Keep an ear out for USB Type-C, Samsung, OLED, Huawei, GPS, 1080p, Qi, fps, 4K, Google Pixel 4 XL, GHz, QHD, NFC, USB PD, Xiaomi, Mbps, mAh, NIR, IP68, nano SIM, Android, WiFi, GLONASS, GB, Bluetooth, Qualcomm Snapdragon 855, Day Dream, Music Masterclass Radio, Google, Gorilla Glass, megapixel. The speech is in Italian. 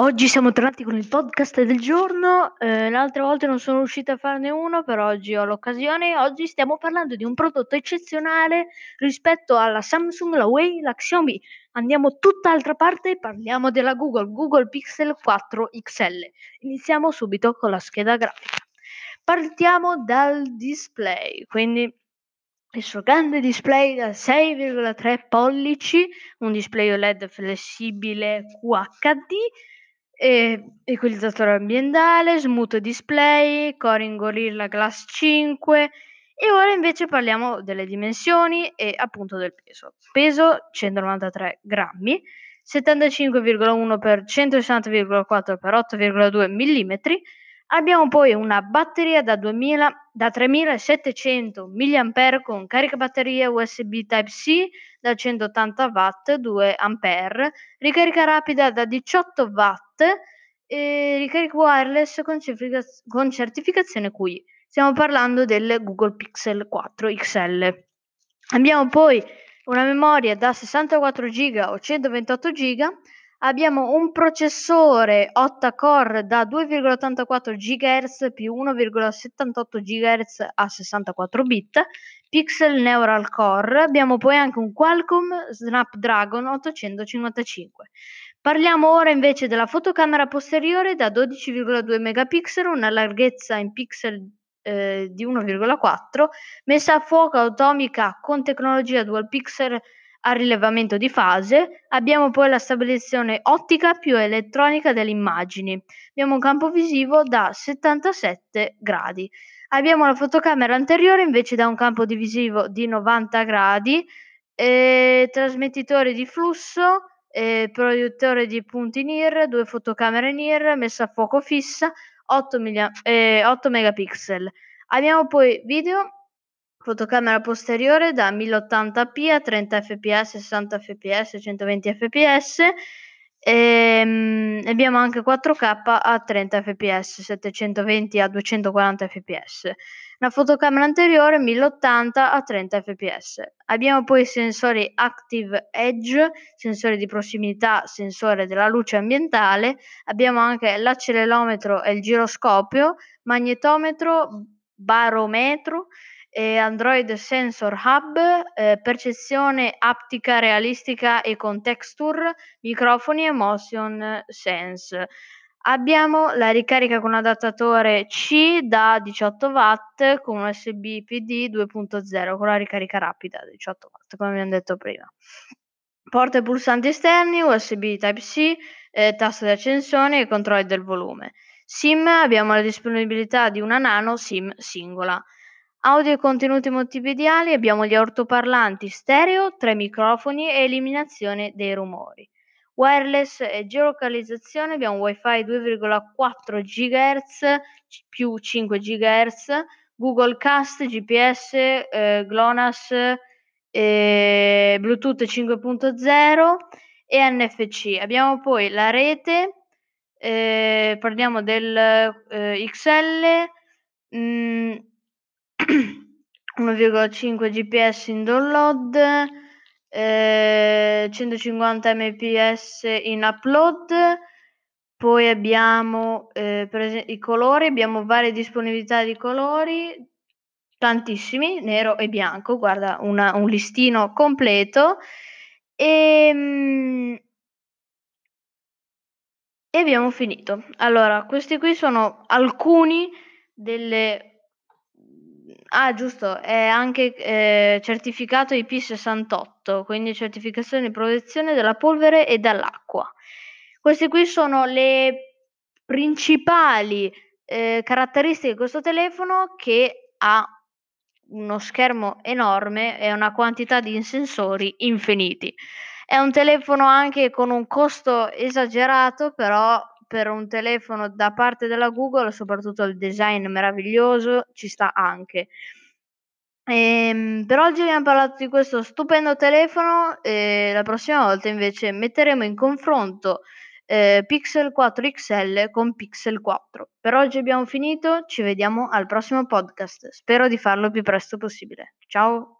Oggi siamo tornati con il podcast del giorno, l'altra volta non sono riuscita a farne uno, però oggi ho l'occasione. Oggi stiamo parlando di un prodotto eccezionale rispetto alla Samsung, la Huawei, la Xiaomi. Andiamo tutt'altra parte e parliamo della Google Pixel 4 XL. Iniziamo subito con la scheda grafica. Partiamo dal display, quindi il suo grande display da 6,3 pollici, un display OLED flessibile QHD, equalizzatore ambientale, smuto display, core in Gorilla Glass 5. E ora invece parliamo delle dimensioni e appunto del peso. Peso 193 grammi, 75,1 x 160,4 x 8,2 mm. Abbiamo poi una batteria da 3700 mAh con caricabatteria USB Type-C da 180 watt, 2 ampere, ricarica rapida da 18 watt e ricarica wireless con certificazione Qi. Stiamo parlando del Google Pixel 4 XL. Abbiamo poi una memoria da 64 GB o 128 GB. Abbiamo un processore 8 core da 2,84 GHz più 1,78 GHz a 64 bit, pixel neural core. Abbiamo poi anche un Qualcomm Snapdragon 855. Parliamo ora invece della fotocamera posteriore da 12,2 megapixel, una larghezza in pixel di 1,4, messa a fuoco atomica con tecnologia dual pixel a rilevamento di fase. Abbiamo poi la stabilizzazione ottica più elettronica delle immagini. Abbiamo un campo visivo da 77 gradi. Abbiamo la fotocamera anteriore invece da un campo visivo di 90 gradi, trasmettitore di flusso, proiettore di punti NIR, due fotocamere NIR, messa a fuoco fissa, 8 megapixel. Abbiamo poi video, fotocamera posteriore da 1080p a 30 fps, 60 fps, 120 fps. Abbiamo anche 4K a 30 fps, 720 a 240 fps. La fotocamera anteriore 1080 a 30 fps. Abbiamo poi sensori Active Edge, sensore di prossimità, sensore della luce ambientale. Abbiamo anche l'accelerometro e il giroscopio, magnetometro, barometro, Android Sensor Hub, percezione aptica realistica e con texture, microfoni e motion sense. Abbiamo la ricarica con adattatore Qi da 18 watt con USB PD 2.0 con la ricarica rapida 18 watt come abbiamo detto prima. Porta e pulsanti esterni, USB Type-C, tasto di accensione e controlli del volume. SIM, abbiamo la disponibilità di una nano SIM singola. Audio e contenuti multimediali, abbiamo gli altoparlanti stereo, 3 microfoni e eliminazione dei rumori. Wireless e geolocalizzazione, abbiamo WiFi 2,4 GHz più 5 GHz, Google Cast, GPS, GLONASS, Bluetooth 5.0 e NFC. Abbiamo poi la rete, parliamo del XL, 1,5 GPS in download, 150 Mbps in upload. Poi abbiamo i colori, abbiamo varie disponibilità di colori, tantissimi, nero e bianco, guarda un listino completo. E abbiamo finito. Allora, questi qui sono alcuni delle... Ah, giusto, è anche certificato IP68, quindi certificazione di protezione dalla polvere e dall'acqua. Queste qui sono le principali caratteristiche di questo telefono, che ha uno schermo enorme e una quantità di sensori infiniti. È un telefono anche con un costo esagerato, però per un telefono da parte della Google, soprattutto il design meraviglioso, ci sta anche. Per oggi abbiamo parlato di questo stupendo telefono, e la prossima volta invece metteremo in confronto Pixel 4 XL con Pixel 4. Per oggi abbiamo finito, ci vediamo al prossimo podcast. Spero di farlo il più presto possibile. Ciao!